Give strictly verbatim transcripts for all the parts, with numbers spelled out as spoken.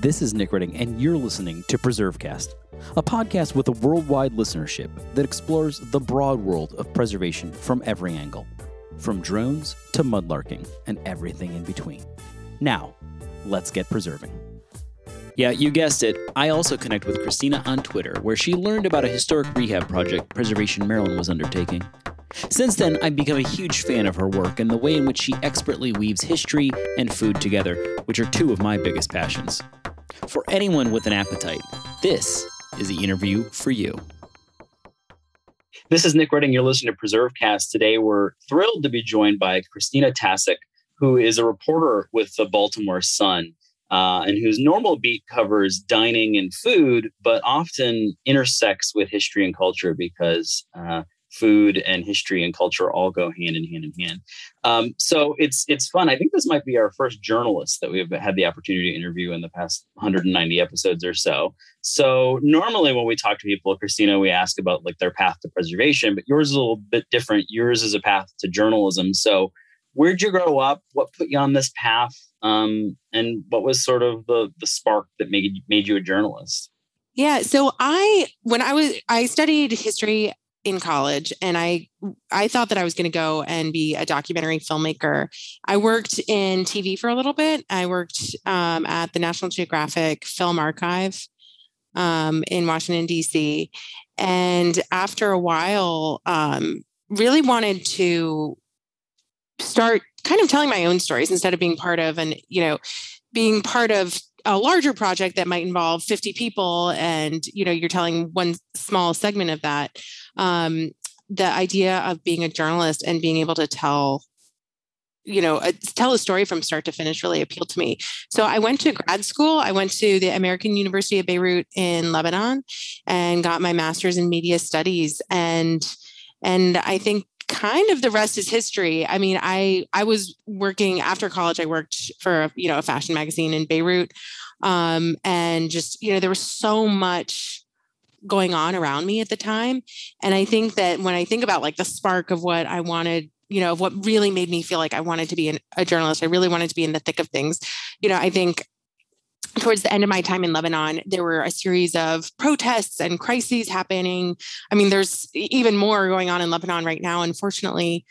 This is Nick Redding, and you're listening to PreserveCast, a podcast with a worldwide listenership that explores the broad world of preservation from every angle, from drones to mudlarking and everything in between. Now, let's get preserving. Yeah, you guessed it. I also connect with Christina on Twitter, where she learned about a historic rehab project Preservation Maryland was undertaking. Since then, I've become a huge fan of her work and the way in which she expertly weaves history and food together, which are two of my biggest passions. For anyone with an appetite, this is the interview for you. This is Nick Redding. You're listening to PreserveCast. Today, we're thrilled to be joined by Christina Tkacik, who is a reporter with the Baltimore Sun, uh, and whose normal beat covers dining and food, but often intersects with history and culture because uh, food and history and culture all go hand in hand in hand. Um, so it's it's fun. I think this might be our first journalist that we've had the opportunity to interview in the past one hundred ninety episodes or so. So normally when we talk to people, Christina, we ask about like their path to preservation, but yours is a little bit different. Yours is a path to journalism. So where'd you grow up? What put you on this path? Um, and what was sort of the the spark that made made you a journalist? Yeah. So I when I was I studied history in college, and I I thought that I was going to go and be a documentary filmmaker. I worked in T V for a little bit. I worked um, at the National Geographic Film Archive um, in Washington, D C. And after a while, um, really wanted to start kind of telling my own stories instead of being part of an, you know, being part of a larger project that might involve fifty people. And, you know, you're telling one small segment of that. Um, the idea of being a journalist and being able to tell, you know, a, tell a story from start to finish really appealed to me. So I went to grad school. I went to the American University of Beirut in Lebanon and got my master's in media studies. And, and I think kind of the rest is history. I mean, I, I was working after college. I worked for, you know, a fashion magazine in Beirut. Um, and just, you know, there was so much going on around me at the time. And I think that when I think about like the spark of what I wanted, you know, of what really made me feel like I wanted to be an, a journalist, I really wanted to be in the thick of things. You know, I think towards the end of my time in Lebanon, there were a series of protests and crises happening. I mean, there's even more going on in Lebanon right now, unfortunately.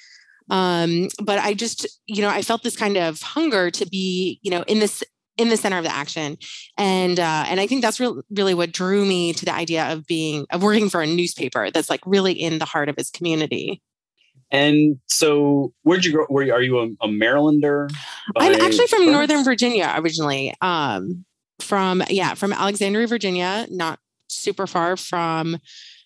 Um, but I just, you know, I felt this kind of hunger to be, you know, in this in the center of the action. And, uh, and I think that's re- really what drew me to the idea of being, of working for a newspaper that's like really in the heart of its community. And so where'd you grow? Were you, are you a, a Marylander? I'm actually from birth? Northern Virginia originally, um, from, yeah, from Alexandria, Virginia, not super far from,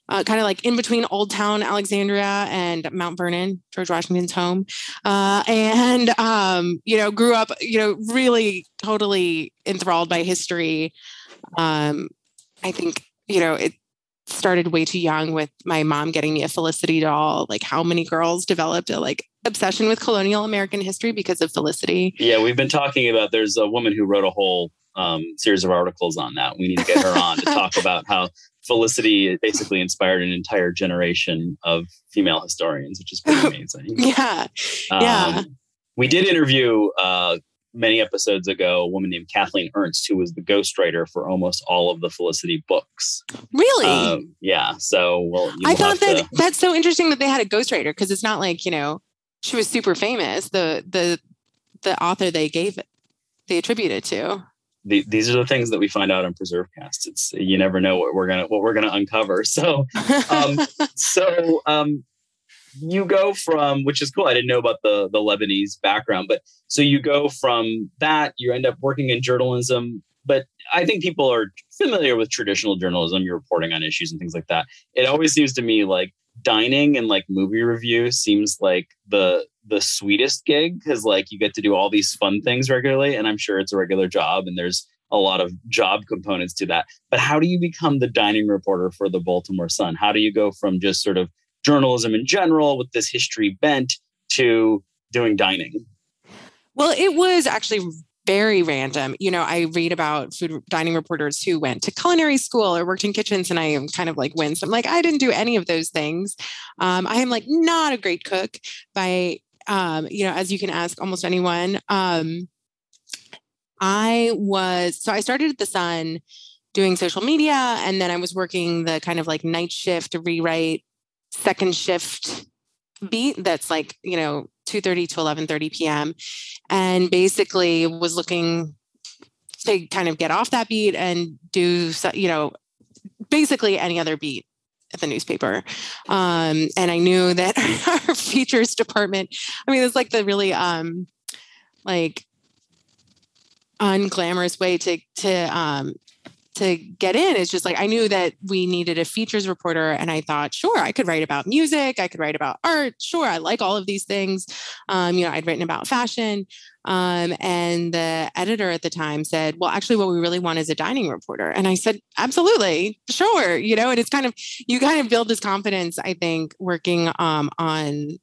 uh, kind of like in between Old Town Alexandria and Mount Vernon, George Washington's home. Uh, and, um, you know, grew up, you know, really totally enthralled by history. Um, I think, you know, it started way too young with my mom getting me a Felicity doll. Like how many girls developed a like obsession with colonial American history because of Felicity? Yeah, we've been talking about, there's a woman who wrote a whole um, series of articles on that. We need to get her on to talk about how Felicity basically inspired an entire generation of female historians, which is pretty amazing. yeah, um, yeah. We did interview uh, many episodes ago a woman named Kathleen Ernst, who was the ghostwriter for almost all of the Felicity books. Really? Um, yeah. So, well, I thought that to... that's so interesting that they had a ghostwriter, because it's not like, you know, she was super famous. The the the author they gave it, they attributed to. The, these are the things that we find out on PreserveCast. It's, you never know what we're gonna what we're gonna uncover. So, um, so um, you go from, which is cool. I didn't know about the the Lebanese background, but so you go from that. You end up working in journalism, but I think people are familiar with traditional journalism. You're reporting on issues and things like that. It always seems to me like dining and like movie review seems like the the sweetest gig, because like you get to do all these fun things regularly, and I'm sure it's a regular job and there's a lot of job components to that. But how do you become the dining reporter for the Baltimore Sun? How do you go from just sort of journalism in general with this history bent to doing dining? Well, it was actually very random. You know, I read about food dining reporters who went to culinary school or worked in kitchens, and I am kind of like winced. I'm like, I didn't do any of those things. Um, I am like not a great cook by, um, you know, as you can ask almost anyone. Um, I was, so I started at the Sun doing social media, and then I was working the kind of like night shift rewrite, second shift beat that's like, you know, two thirty to eleven thirty p.m. And basically was looking to kind of get off that beat and do, you know, basically any other beat at the newspaper. Um, and I knew that our features department, I mean, it's like the really um, like unglamorous way to, to, um, to get in. It's just like, I knew that we needed a features reporter, and I thought, sure, I could write about music. I could write about art. Sure. I like all of these things. Um, you know, I'd written about fashion. Um, and the editor at the time said, well, actually what we really want is a dining reporter. And I said, absolutely. Sure. You know, and it's kind of, you kind of build this confidence, I think, working, um, on,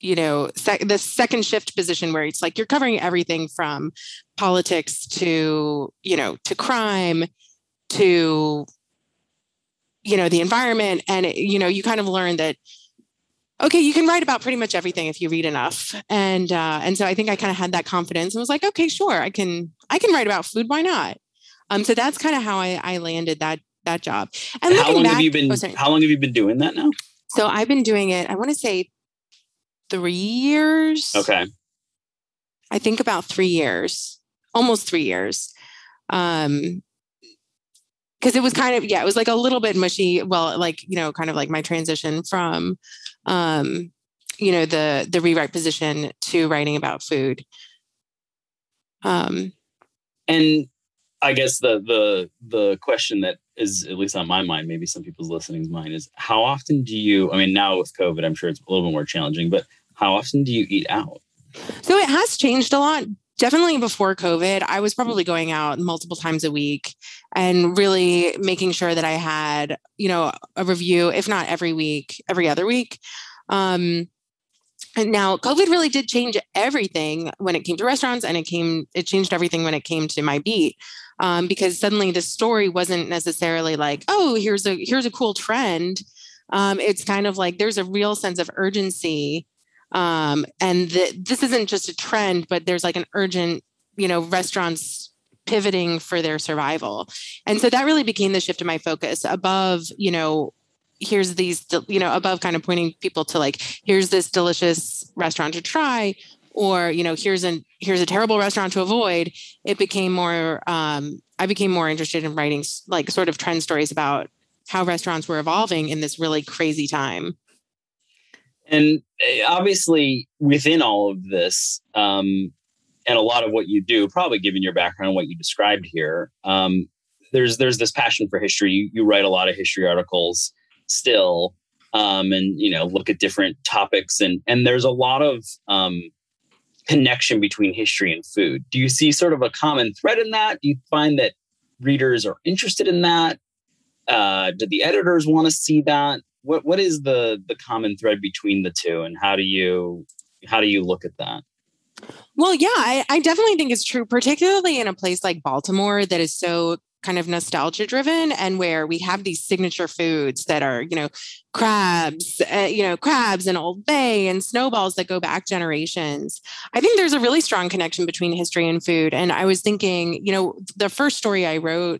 you know, sec- the second shift position where it's like, you're covering everything from politics to, you know, to crime, to, you know, the environment. And, it, you know, you kind of learn that, okay, you can write about pretty much everything if you read enough. And, uh, and so I think I kind of had that confidence and was like, okay, sure. I can, I can write about food. Why not? Um, so that's kind of how I, I landed that, that job. And, and how long back, have you been, oh, how long have you been doing that now? So I've been doing it, I want to say three years. Okay. I think about three years, almost three years. Um, Because it was kind of, yeah, it was like a little bit mushy. Well, like, you know, kind of like my transition from, um, you know, the the rewrite position to writing about food. Um, and I guess the the the question that is at least on my mind, maybe some people's listening's mind, is how often do you? I mean, now with COVID, I'm sure it's a little bit more challenging. But how often do you eat out? So it has changed a lot. Definitely before COVID, I was probably going out multiple times a week and really making sure that I had, you know, a review, if not every week, every other week. Um, and now COVID really did change everything when it came to restaurants, and it came, it changed everything when it came to my beat. Um, because suddenly the story wasn't necessarily like, oh, here's a, here's a cool trend. Um, it's kind of like, there's a real sense of urgency. Um, and the, this isn't just a trend, but there's like an urgent, you know, restaurants pivoting for their survival. And so that really became the shift in my focus above, you know, here's these, you know, above kind of pointing people to like, here's this delicious restaurant to try, or, you know, here's an, here's a terrible restaurant to avoid. It became more, um, I became more interested in writing like sort of trend stories about how restaurants were evolving in this really crazy time. And obviously within all of this, um, and a lot of what you do, probably given your background, what you described here, um, there's, there's this passion for history. You, you write a lot of history articles still, um, and, you know, look at different topics, and, and there's a lot of, um, connection between history and food. Do you see sort of a common thread in that? Do you find that readers are interested in that? Uh, do the editors want to see that? What what is the the common thread between the two, and how do you how do you look at that? Well, yeah, I, I definitely think it's true, particularly in a place like Baltimore that is so kind of nostalgia driven, and where we have these signature foods that are, you know, crabs, uh, you know, crabs and Old Bay and snowballs that go back generations. I think there's a really strong connection between history and food. And I was thinking, you know, the first story I wrote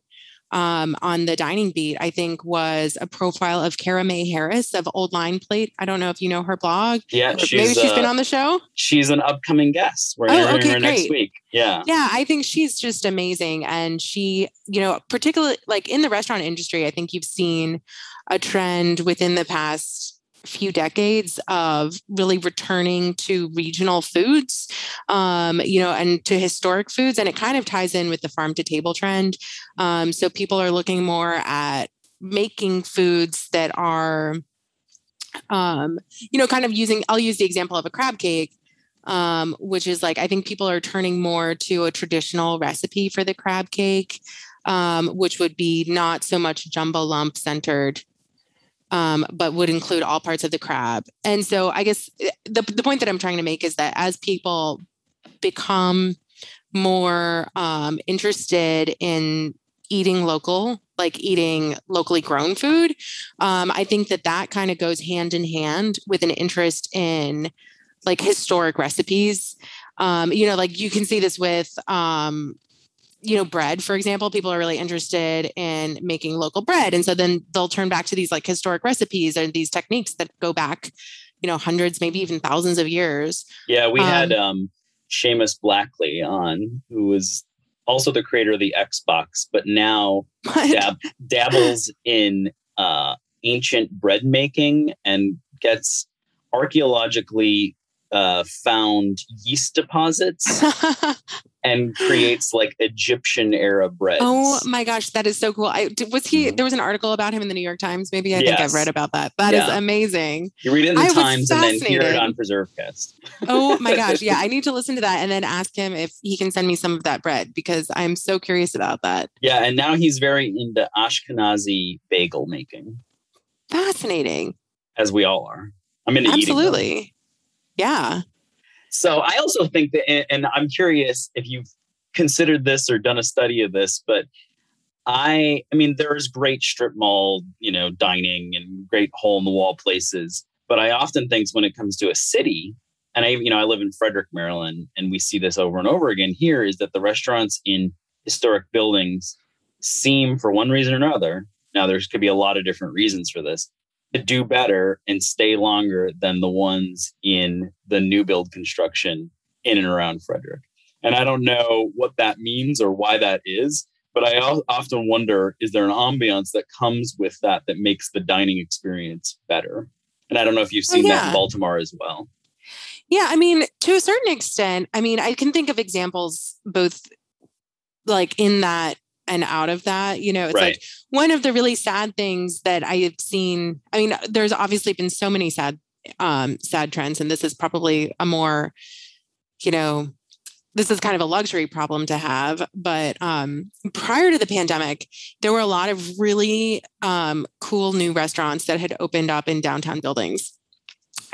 Um, on the dining beat, I think, was a profile of Kara Mae Harris of Old Line Plate. I don't know if you know her blog. Yeah, she's, maybe she's uh, been on the show. She's an upcoming guest. We're oh, interviewing okay, her next great. week. Yeah, yeah, I think she's just amazing, and she, you know, particularly like in the restaurant industry, I think you've seen a trend within the past few decades of really returning to regional foods, um, you know, and to historic foods. And it kind of ties in with the farm to table trend. Um, so people are looking more at making foods that are, um, you know, kind of using, I'll use the example of a crab cake, um, which is like, I think people are turning more to a traditional recipe for the crab cake, um, which would be not so much jumbo lump centered, Um, but would include all parts of the crab. And so I guess the, the point that I'm trying to make is that as people become more um, interested in eating local, like eating locally grown food, um, I think that that kind of goes hand in hand with an interest in like historic recipes. Um, you know, like you can see this with, um, you know, bread, for example, people are really interested in making local bread. And so then they'll turn back to these like historic recipes and these techniques that go back, you know, hundreds, maybe even thousands of years. Yeah. We um, had um, Seamus Blackley on, who was also the creator of the Xbox, but now dab- dabbles in uh, ancient bread making and gets archaeologically uh, found yeast deposits and creates like Egyptian era bread. Oh my gosh. That is so cool. I was he, there was an article about him in the New York Times. Maybe I yes. think I've read about that. That yeah. is amazing. You read it in the I Times and then hear it on PreserveCast. Oh my gosh. Yeah. I need to listen to that and then ask him if he can send me some of that bread because I'm so curious about that. Yeah. And now he's very into Ashkenazi bagel making. Fascinating. As we all are. I'm into Absolutely. Eating. Yeah. So I also think that, and I'm curious if you've considered this or done a study of this, but I, I mean, there's great strip mall, you know, dining and great hole in the wall places. But I often think when it comes to a city, and I, you know, I live in Frederick, Maryland, and we see this over and over again here is that the restaurants in historic buildings seem for one reason or another. Now there's could be a lot of different reasons for this. To do better and stay longer than the ones in the new build construction in and around Frederick. And I don't know what that means or why that is, but I often wonder, is there an ambiance that comes with that that makes the dining experience better? And I don't know if you've seen oh, yeah. that in Baltimore as well. Yeah, I mean, to a certain extent, I mean, I can think of examples both like in that and out of that, you know, it's right. like one of the really sad things that I have seen. I mean, there's obviously been so many sad, um, sad trends, and this is probably a more, you know, this is kind of a luxury problem to have. But um, prior to the pandemic, there were a lot of really um, cool new restaurants that had opened up in downtown buildings.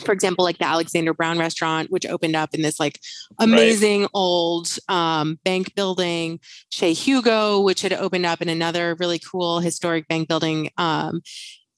For example, like the Alexander Brown restaurant, which opened up in this like amazing right. old um, bank building, Chez Hugo, which had opened up in another really cool historic bank building. Um,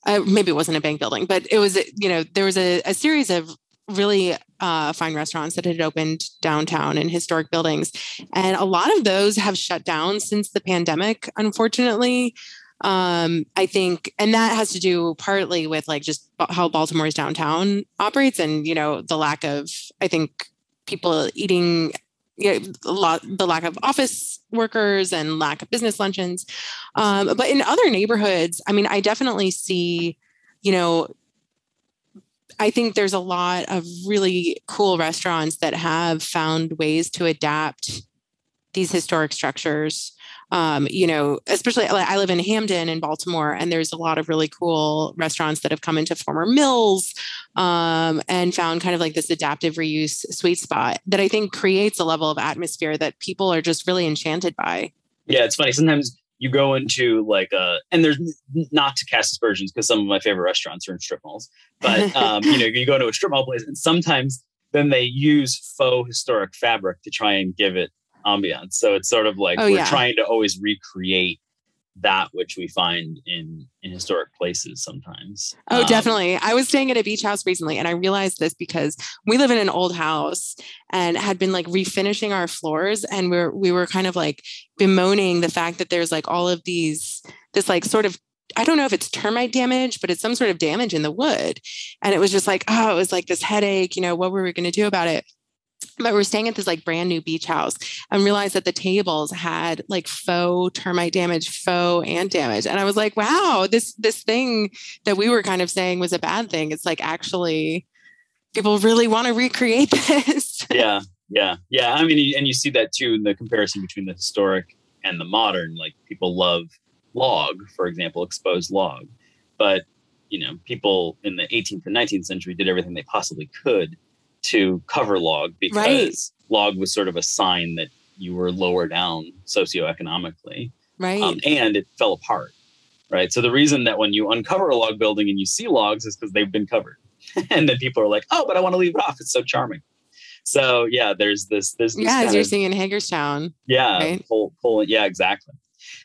uh, maybe it wasn't a bank building, but it was, you know, there was a, a series of really uh, fine restaurants that had opened downtown in historic buildings. And a lot of those have shut down since the pandemic, unfortunately. Um, I think, and that has to do partly with like just b- how Baltimore's downtown operates and, you know, the lack of, I think people eating, you know, a lot, the lack of office workers and lack of business luncheons. Um, but in other neighborhoods, I mean, I definitely see, you know, I think there's a lot of really cool restaurants that have found ways to adapt these historic structures. Um, you know, especially like, I live in Hamden in Baltimore, and there's a lot of really cool restaurants that have come into former mills um, and found kind of like this adaptive reuse sweet spot that I think creates a level of atmosphere that people are just really enchanted by. Yeah, it's funny. Sometimes you go into like a, and there's not to cast aspersions because some of my favorite restaurants are in strip malls, but um, you know, you go to a strip mall place and sometimes then they use faux historic fabric to try and give it ambiance. So it's sort of like oh, we're yeah. trying to always recreate that which we find in, in historic places sometimes. Oh, um, definitely. I was staying at a beach house recently and I realized this because we live in an old house and had been like refinishing our floors. And we were, we were kind of like bemoaning the fact that there's like all of these, this like sort of, I don't know if it's termite damage, but it's some sort of damage in the wood. And it was just like, oh, it was like this headache, you know, what were we going to do about it? But we're staying at this like brand new beach house and realized that the tables had like faux termite damage, faux ant damage. And I was like, wow, this, this thing that we were kind of saying was a bad thing. It's like, actually people really want to recreate this. yeah. Yeah. Yeah. I mean, and you see that too, in the comparison between the historic and the modern, like people love log, for example, exposed log, but you know, people in the eighteenth and nineteenth century did everything they possibly could to cover log because right. log was sort of a sign that you were lower down socioeconomically. Right. Um, and it fell apart. Right. So the reason that when you uncover a log building and you see logs is because they've been covered. And then people are like, oh, but I want to leave it off. It's so charming. So yeah, there's this, there's this. Yeah, as you're of, seeing in Hagerstown. Yeah. Right? Pull, pull, yeah, exactly.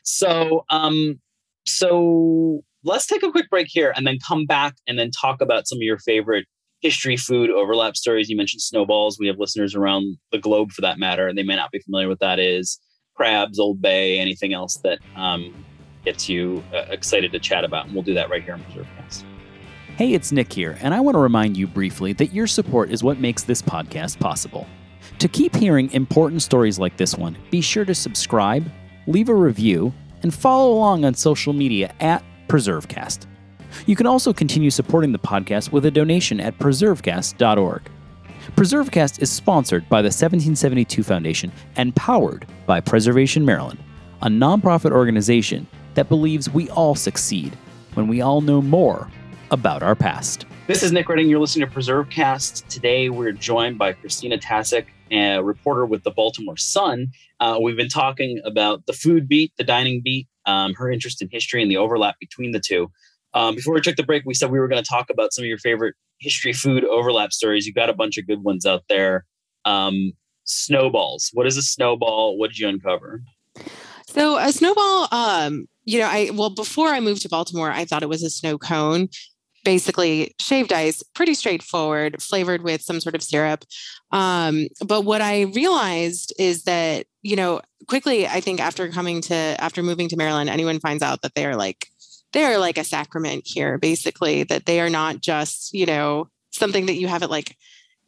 So, um, so let's take a quick break here and then come back and then talk about some of your favorite history, food, overlap stories. You mentioned snowballs. We have listeners around the globe for that matter, and they may not be familiar with that is. crabs, Old Bay, anything else that um, gets you uh, excited to chat about. And we'll do that right here on PreserveCast. Hey, it's Nick here, and I want to remind you briefly that your support is what makes this podcast possible. To keep hearing important stories like this one, be sure to subscribe, leave a review, and follow along on social media at PreserveCast. You can also continue supporting the podcast with a donation at preservecast dot org. PreserveCast is sponsored by the seventeen seventy-two Foundation and powered by Preservation Maryland, a nonprofit organization that believes we all succeed when we all know more about our past. This is Nick Redding. You're listening to PreserveCast. Today, we're joined by Christina Tkacik, a reporter with the Baltimore Sun. Uh, we've been talking about the food beat, the dining beat, um, her interest in history and the overlap between the two. Um, before we took the break, we said we were going to talk about some of your favorite history food overlap stories. You've got a bunch of good ones out there. Um, snowballs. What is a snowball? What did you uncover? So a snowball, um, you know, I well, before I moved to Baltimore, I thought it was a snow cone. Basically shaved ice, pretty straightforward, flavored with some sort of syrup. Um, but what I realized is that, you know, quickly, I think after coming to, after moving to Maryland, anyone finds out that they're like, they're like a sacrament here, basically, that they are not just, you know, something that you have at like,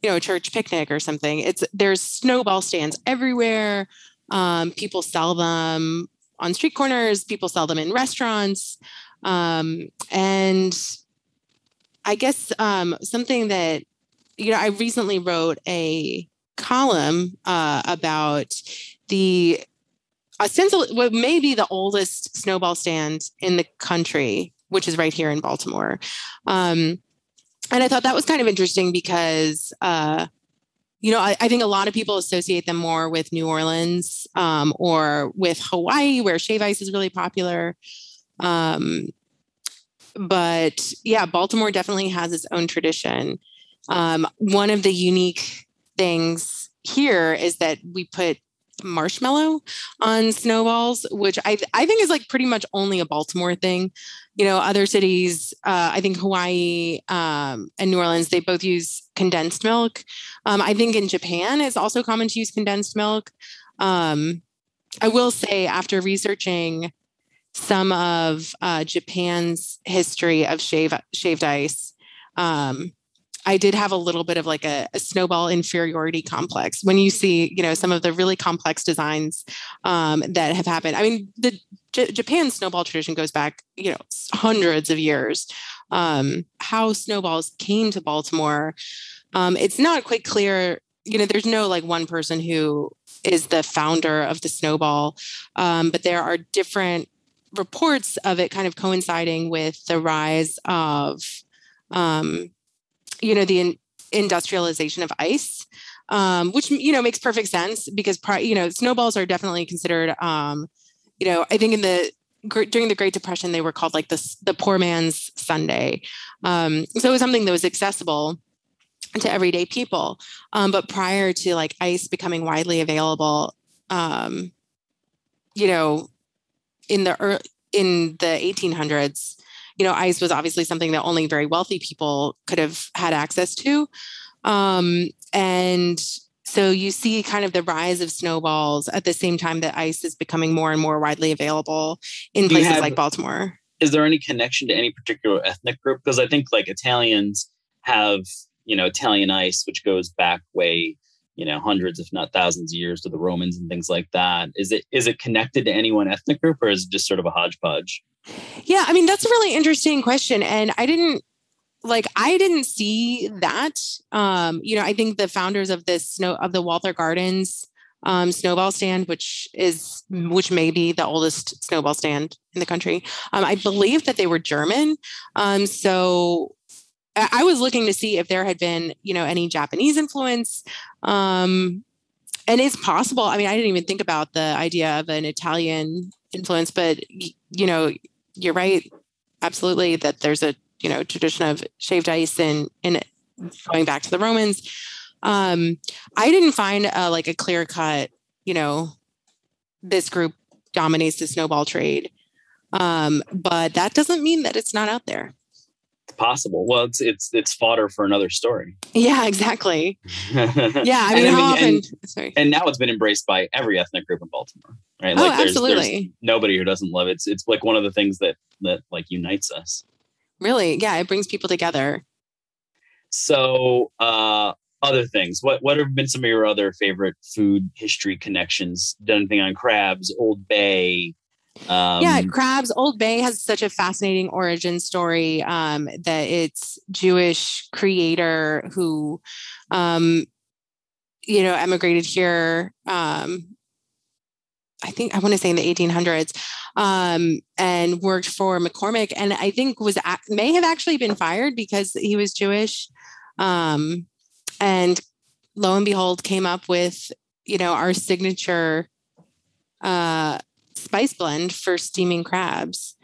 you know, a church picnic or something. It's, there's snowball stands everywhere. Um, people sell them on street corners. People sell them in restaurants. Um, and I guess um, something that, you know, I recently wrote a column uh, about the ostensibly what may be the oldest snowball stand in the country, which is right here in Baltimore. Um, and I thought that was kind of interesting because, uh, you know, I, I think a lot of people associate them more with New Orleans um, or with Hawaii, where shave ice is really popular. Um But yeah, Baltimore definitely has its own tradition. Um, one of the unique things here is that we put marshmallow on snowballs, which I I think is like pretty much only a Baltimore thing. You know, other cities, uh, I think Hawaii um, and New Orleans, they both use condensed milk. Um, I think in Japan it's also common to use condensed milk. Um, I will say after researching some of uh, Japan's history of shave, shaved ice, um, I did have a little bit of like a, a snowball inferiority complex. When you see, you know, some of the really complex designs um, that have happened. I mean, the J- Japan snowball tradition goes back, you know, hundreds of years. Um, how snowballs came to Baltimore, um, it's not quite clear. You know, there's no like one person who is the founder of the snowball, um, but there are different reports of it kind of coinciding with the rise of, um, you know, the in- industrialization of ice, um, which, you know, makes perfect sense because, pri- you know, snowballs are definitely considered, um, you know, I think in the, gr- during the Great Depression, they were called like the, the poor man's sundae. Um, so it was something that was accessible to everyday people. Um, but prior to like ice becoming widely available, um, you know, in the early, in the eighteen hundreds, you know, ice was obviously something that only very wealthy people could have had access to. Um, and so you see kind of the rise of snowballs at the same time that ice is becoming more and more widely available in places have, like Baltimore. Is there any connection to any particular ethnic group? Because I think like Italians have, you know, Italian ice, which goes back way, you know, hundreds, if not thousands of years to the Romans and things like that. Is it, is it connected to any one ethnic group or is it just sort of a hodgepodge? Yeah. I mean, that's a really interesting question. And I didn't like, I didn't see that. Um, you know, I think the founders of this snow of the Walther Gardens um, snowball stand, which is, which may be the oldest snowball stand in the country. Um, I believe that they were German. Um, so I was looking to see if there had been, you know, any Japanese influence. Um, and it's possible. I mean, I didn't even think about the idea of an Italian influence, but, you know, you're right. Absolutely. That there's a, you know, tradition of shaved ice and, and going back to the Romans. Um, I didn't find a, like a clear cut, you know, this group dominates the snowball trade. Um, but that doesn't mean that it's not out there. possible. Well, it's it's it's fodder for another story. Yeah, exactly. Yeah, I mean, and, how often? And, sorry. And now it's been embraced by every ethnic group in Baltimore, right? Like, oh, there's, absolutely. There's nobody who doesn't love it. It's it's like one of the things that that like unites us. Really? Yeah, it brings people together. So, uh, other things. What what have been some of your other favorite food history connections? Done anything on crabs, Old Bay? Um, yeah, crabs. Old Bay has such a fascinating origin story, um, that it's Jewish creator who, um, you know, emigrated here. Um, I think I want to say in the eighteen hundreds, um, and worked for McCormick, and I think was may have actually been fired because he was Jewish, um, and lo and behold, came up with, you know, our signature, uh, spice blend for steaming crabs.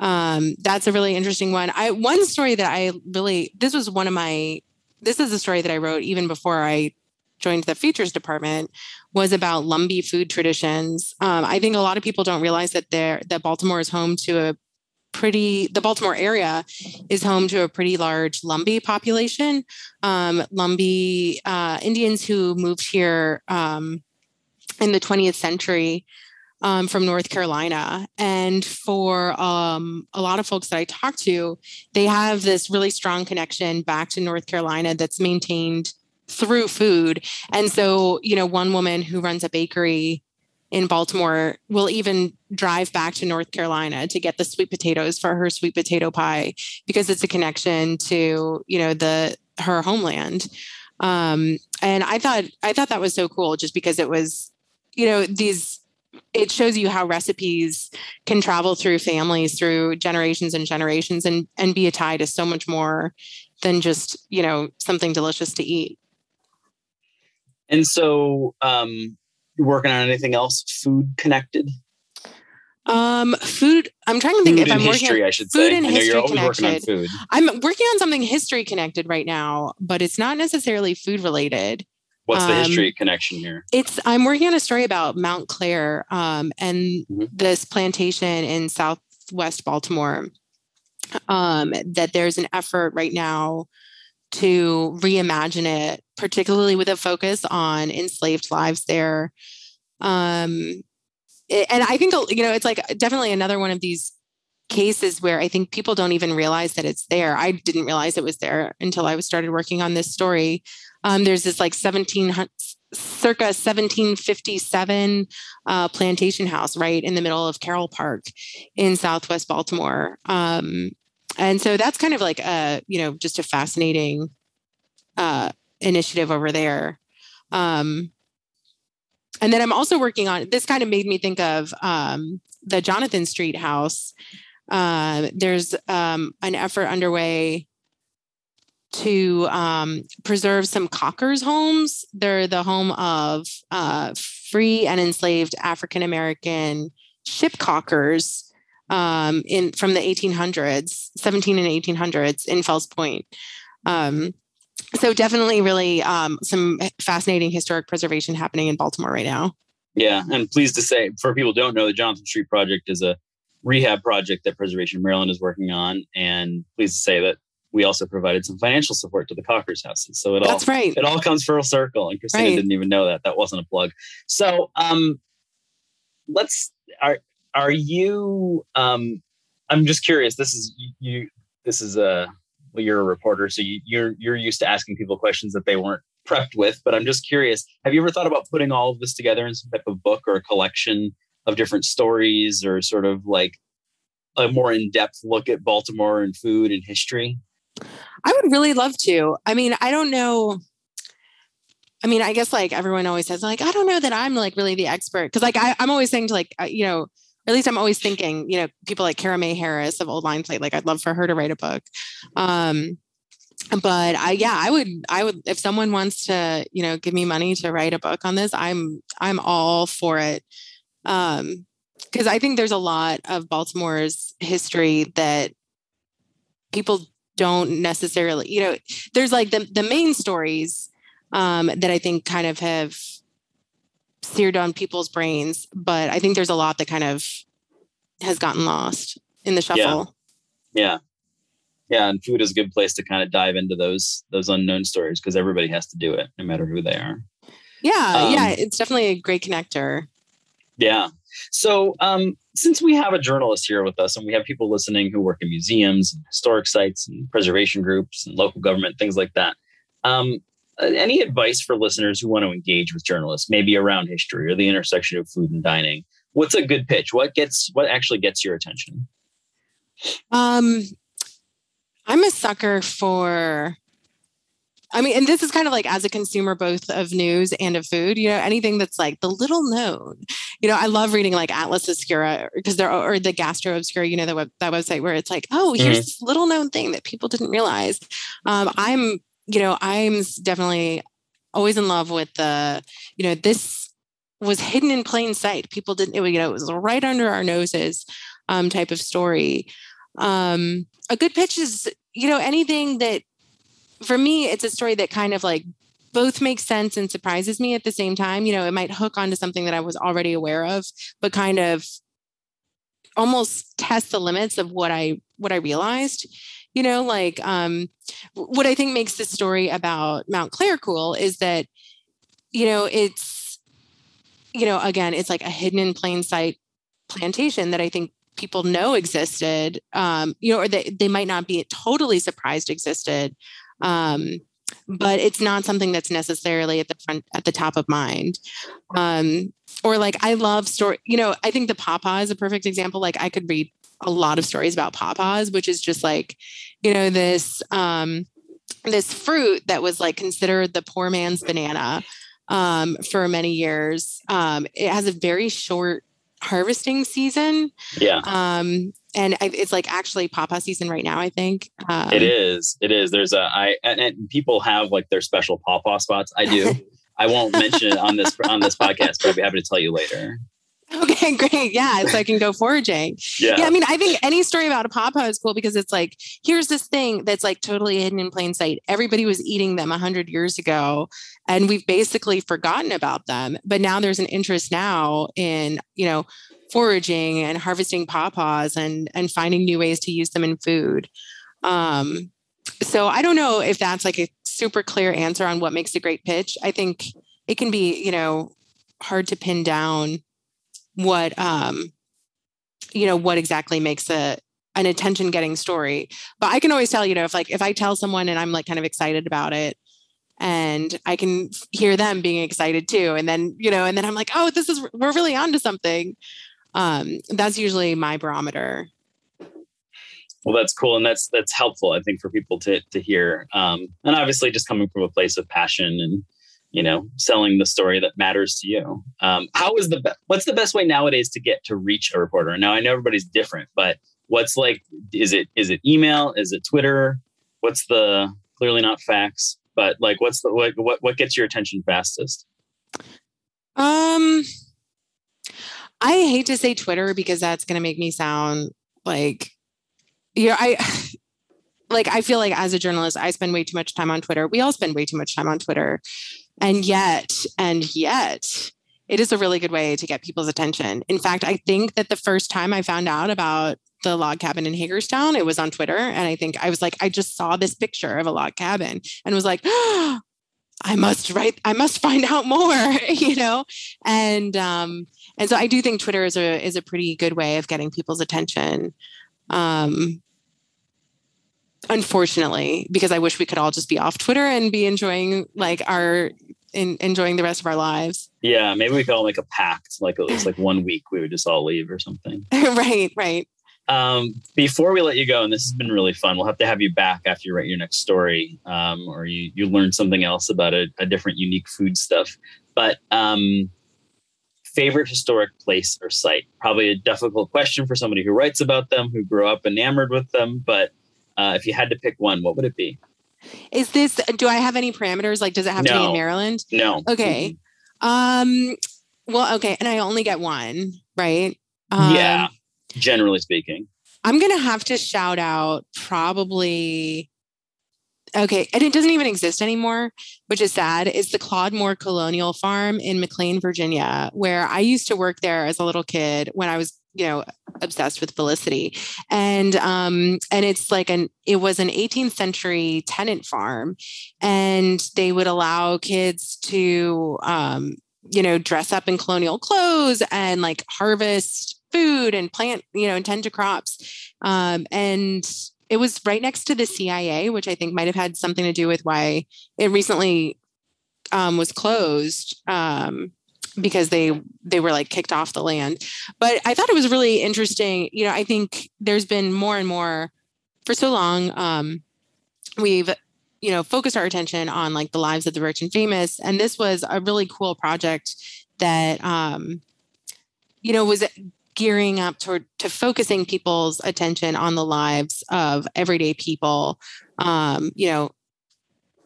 Um, that's a really interesting one. I, one story that I really, this was one of my, this is a story that I wrote even before I joined the features department, was about Lumbee food traditions. Um, I think a lot of people don't realize that there, that Baltimore is home to a pretty, the Baltimore area is home to a pretty large Lumbee population. Um, Lumbee, uh, Indians who moved here, um, in the twentieth century, Um, from North Carolina. And for um, a lot of folks that I talk to, they have this really strong connection back to North Carolina that's maintained through food. And so, you know, one woman who runs a bakery in Baltimore will even drive back to North Carolina to get the sweet potatoes for her sweet potato pie, because it's a connection to, you know, the her homeland. Um, and I thought, I thought that was so cool, just because it was, you know, these, it shows you how recipes can travel through families, through generations and generations, and, and be a tie to so much more than just, you know, something delicious to eat. And so, um, you're working on anything else food connected? Um, food, I'm trying to think food if I'm history, working on I should food say. And I history you're connected. On food. I'm working on something history connected right now, but it's not necessarily food related. What's the history um, connection here? It's I'm working on a story about Mount Clare, um, and mm-hmm. this plantation in Southwest Baltimore, um, that there's an effort right now to reimagine it, particularly with a focus on enslaved lives there. Um, it, and I think, you know, it's like definitely another one of these cases where I think people don't even realize that it's there. I didn't realize it was there until I was started working on this story. Um, there's this like seventeen, circa seventeen fifty-seven uh, plantation house right in the middle of Carroll Park in Southwest Baltimore. Um, and so that's kind of like a, you know, just a fascinating uh, initiative over there. Um, and then I'm also working on, this kind of made me think of um, the Jonathan Street house. Uh, there's um, an effort underway to um, preserve some Cockers homes. They're the home of uh, free and enslaved African-American ship Cockers um, in from the eighteen hundreds, seventeen and eighteen hundreds in Fells Point. Um, so definitely really um, some fascinating historic preservation happening in Baltimore right now. Yeah, and pleased to say, for people who don't know, the Johnson Street Project is a rehab project that Preservation Maryland is working on. And pleased to say that we also provided some financial support to the Cockers houses. So it all, That's right. it all comes full circle. And Christina right. didn't even know that. That wasn't a plug. So um, let's, are, are you, um, I'm just curious, this is, you, this is a, well, you're a reporter. So you, you're, you're used to asking people questions that they weren't prepped with, but I'm just curious, have you ever thought about putting all of this together in some type of book or a collection of different stories, or sort of like a more in-depth look at Baltimore and food and history? I would really love to. I mean, I don't know. I mean, I guess like everyone always says, like, I don't know that I'm like really the expert. Cause like, I, I'm always saying to like, uh, you know, or at least I'm always thinking, you know, people like Kara Mae Harris of Old Line Plate, like I'd love for her to write a book. Um, but I, yeah, I would, I would, if someone wants to, you know, give me money to write a book on this, I'm, I'm all for it. Um, cause I think there's a lot of Baltimore's history that people don't necessarily, you know, there's like the, the main stories um, that I think kind of have seared on people's brains, but I think there's a lot that kind of has gotten lost in the shuffle. Yeah. yeah. yeah, and food is a good place to kind of dive into those those unknown stories, because everybody has to do it, no matter who they are. Yeah, um, yeah, it's definitely a great connector. Yeah. So um, since we have a journalist here with us, and we have people listening who work in museums, and historic sites, and preservation groups, and local government, things like that, um, any advice for listeners who want to engage with journalists, maybe around history or the intersection of food and dining? What's a good pitch? What gets what actually gets your attention? Um, I'm a sucker for, I mean, and this is kind of like as a consumer, both of news and of food, you know, anything that's like the little known, you know, I love reading like Atlas Obscura, because there are, or the Gastro Obscura, you know, the web, that website where it's like, oh, here's mm-hmm. this little known thing that people didn't realize. Um, I'm, you know, I'm definitely always in love with the, you know, this was hidden in plain sight. People didn't, it, you know, it was right under our noses, um, type of story. Um, a good pitch is, you know, anything that, for me, it's a story that kind of like both makes sense and surprises me at the same time. You know, it might hook onto something that I was already aware of, but kind of almost test the limits of what I, what I realized, you know, like um, what I think makes this story about Mount Clare cool is that, you know, it's, you know, again, it's like a hidden in plain sight plantation that I think people know existed, um, you know, or they, they might not be totally surprised existed. Um, but it's not something that's necessarily at the front, at the top of mind. Um, or like, I love story, you know, I think the pawpaw is a perfect example. Like I could read a lot of stories about pawpaws, which is just like, you know, this, um, this fruit that was like considered the poor man's banana, um, for many years. Um, it has a very short harvesting season. Yeah. Um, And it's like actually pawpaw season right now, I think. Um, it is. It is. There's a, I, and, and people have like their special pawpaw spots. I do. I won't mention it on this, on this podcast, but I'll be happy to tell you later. Okay, great. Yeah. So I can go foraging. yeah. yeah. I mean, I think any story about a pawpaw is cool because it's like, here's this thing that's like totally hidden in plain sight. Everybody was eating them a hundred years ago and we've basically forgotten about them, but now there's an interest now in, you know, foraging and harvesting pawpaws and, and finding new ways to use them in food. Um, so I don't know if that's like a super clear answer on what makes a great pitch. I think it can be, you know, hard to pin down what, um, you know, what exactly makes a, an attention getting story, but I can always tell, you know, if like, if I tell someone and I'm like kind of excited about it, and I can hear them being excited too. And then, you know, and then I'm like, oh, this is, we're really onto something. Um, that's usually my barometer. Well, that's cool. And that's, that's helpful, I think, for people to, to hear. Um, and obviously just coming from a place of passion and, you know, selling the story that matters to you. Um, how is the, be- what's the best way nowadays to get to reach a reporter? Now I know everybody's different, but what's like, is it, is it email? Is it Twitter? What's the, clearly not fax, but like, what's the, what, what, what gets your attention fastest? Um, I hate to say Twitter because that's going to make me sound like, you know, I, like, I feel like as a journalist, I spend way too much time on Twitter. We all spend way too much time on Twitter. And yet, and yet it is a really good way to get people's attention. In fact, I think that the first time I found out about the log cabin in Hagerstown, it was on Twitter. And I think I was like, I just saw this picture of a log cabin and was like, oh, I must write, I must find out more, you know? And, um, and so I do think Twitter is a, is a pretty good way of getting people's attention. Um, unfortunately, because I wish we could all just be off Twitter and be enjoying like our, in, enjoying the rest of our lives. Yeah. Maybe we could all make a pact, like it was like one week we would just all leave or something. Right. Right. Um, before we let you go, and this has been really fun, we'll have to have you back after you write your next story, um, or you, you learn something else about a, a different unique food stuff, but, um, favorite historic place or site, probably a difficult question for somebody who writes about them, who grew up enamored with them. But, uh, if you had to pick one, what would it be? Is this, do I have any parameters? Like, does it have no. to be in Maryland? No. Okay. Mm-hmm. Um, well, okay. And I only get one, right? Um, yeah. Generally speaking, I'm going to have to shout out probably. Okay. And it doesn't even exist anymore, which is sad. It's the Claude Moore colonial farm in McLean, Virginia, where I used to work there as a little kid when I was you know, obsessed with Felicity. And, um, and it's like an, it was an eighteenth century tenant farm, and they would allow kids to, um, you know, dress up in colonial clothes and like harvest food and plant, you know, and tend to crops. Um, and it was right next to the C I A, which I think might've had something to do with why it recently, um, was closed. Um, because they, they were like kicked off the land. But I thought it was really interesting. You know, I think there's been more and more for so long. Um, we've, you know, focused our attention on like the lives of the rich and famous. And this was a really cool project that, um, you know, was gearing up toward to focusing people's attention on the lives of everyday people, um, you know,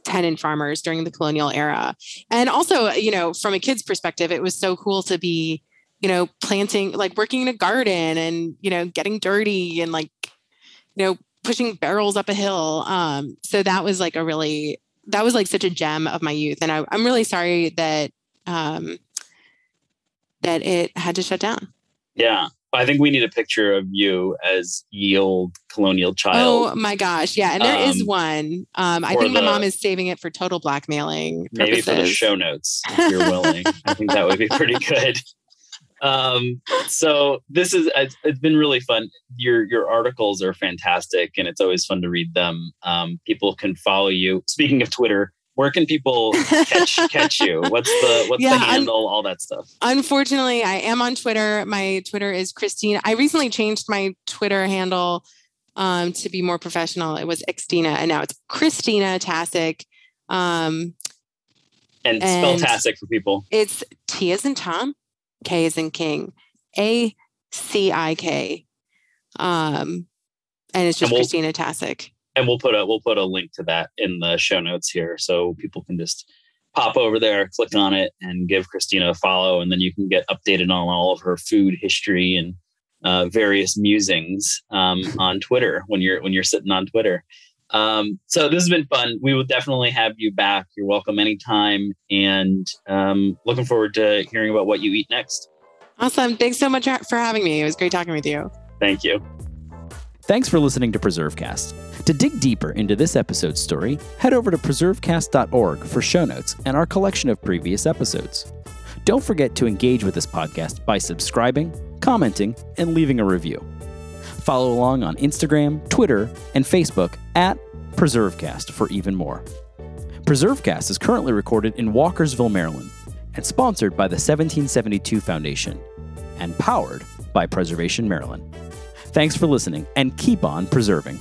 tenant farmers during the colonial era. And also, you know, from a kid's perspective, it was so cool to be, you know, planting, like working in a garden and, you know, getting dirty and like, you know, pushing barrels up a hill. Um, so that was like a really, that was like such a gem of my youth. And I, I'm really sorry that, um, that it had to shut down. Yeah. I think we need a picture of you as ye old colonial child. Oh my gosh. Yeah. And there um, is one. Um, I think the, my mom is saving it for total blackmailing purposes. Maybe for the show notes, if you're willing. I think that would be pretty good. Um, so this is, it's, it's been really fun. Your, your articles are fantastic, and it's always fun to read them. Um, people can follow you. Speaking of Twitter, where can people catch catch you? What's the what's yeah, the handle? Un- all that stuff. Unfortunately, I am on Twitter. My Twitter is Christina. I recently changed my Twitter handle um, to be more professional. It was Xtina, and now it's Christina Tkacik. Um, and, and spell Tkacik for people. It's T as in Tom, K as in King, A C I K, um, and it's just and we'll- Christina Tkacik. And we'll put a we'll put a link to that in the show notes here, so people can just pop over there, click on it, and give Christina a follow, and then you can get updated on all of her food history and uh, various musings um, on Twitter when you're when you're sitting on Twitter. Um, so this has been fun. We will definitely have you back. You're welcome anytime, and um, looking forward to hearing about what you eat next. Awesome! Thanks so much for having me. It was great talking with you. Thank you. Thanks for listening to PreserveCast. To dig deeper into this episode's story, head over to preserve cast dot org for show notes and our collection of previous episodes. Don't forget to engage with this podcast by subscribing, commenting, and leaving a review. Follow along on Instagram, Twitter, and Facebook at PreserveCast for even more. PreserveCast is currently recorded in Walkersville, Maryland, and sponsored by the seventeen seventy-two Foundation, and powered by Preservation Maryland. Thanks for listening, and keep on preserving.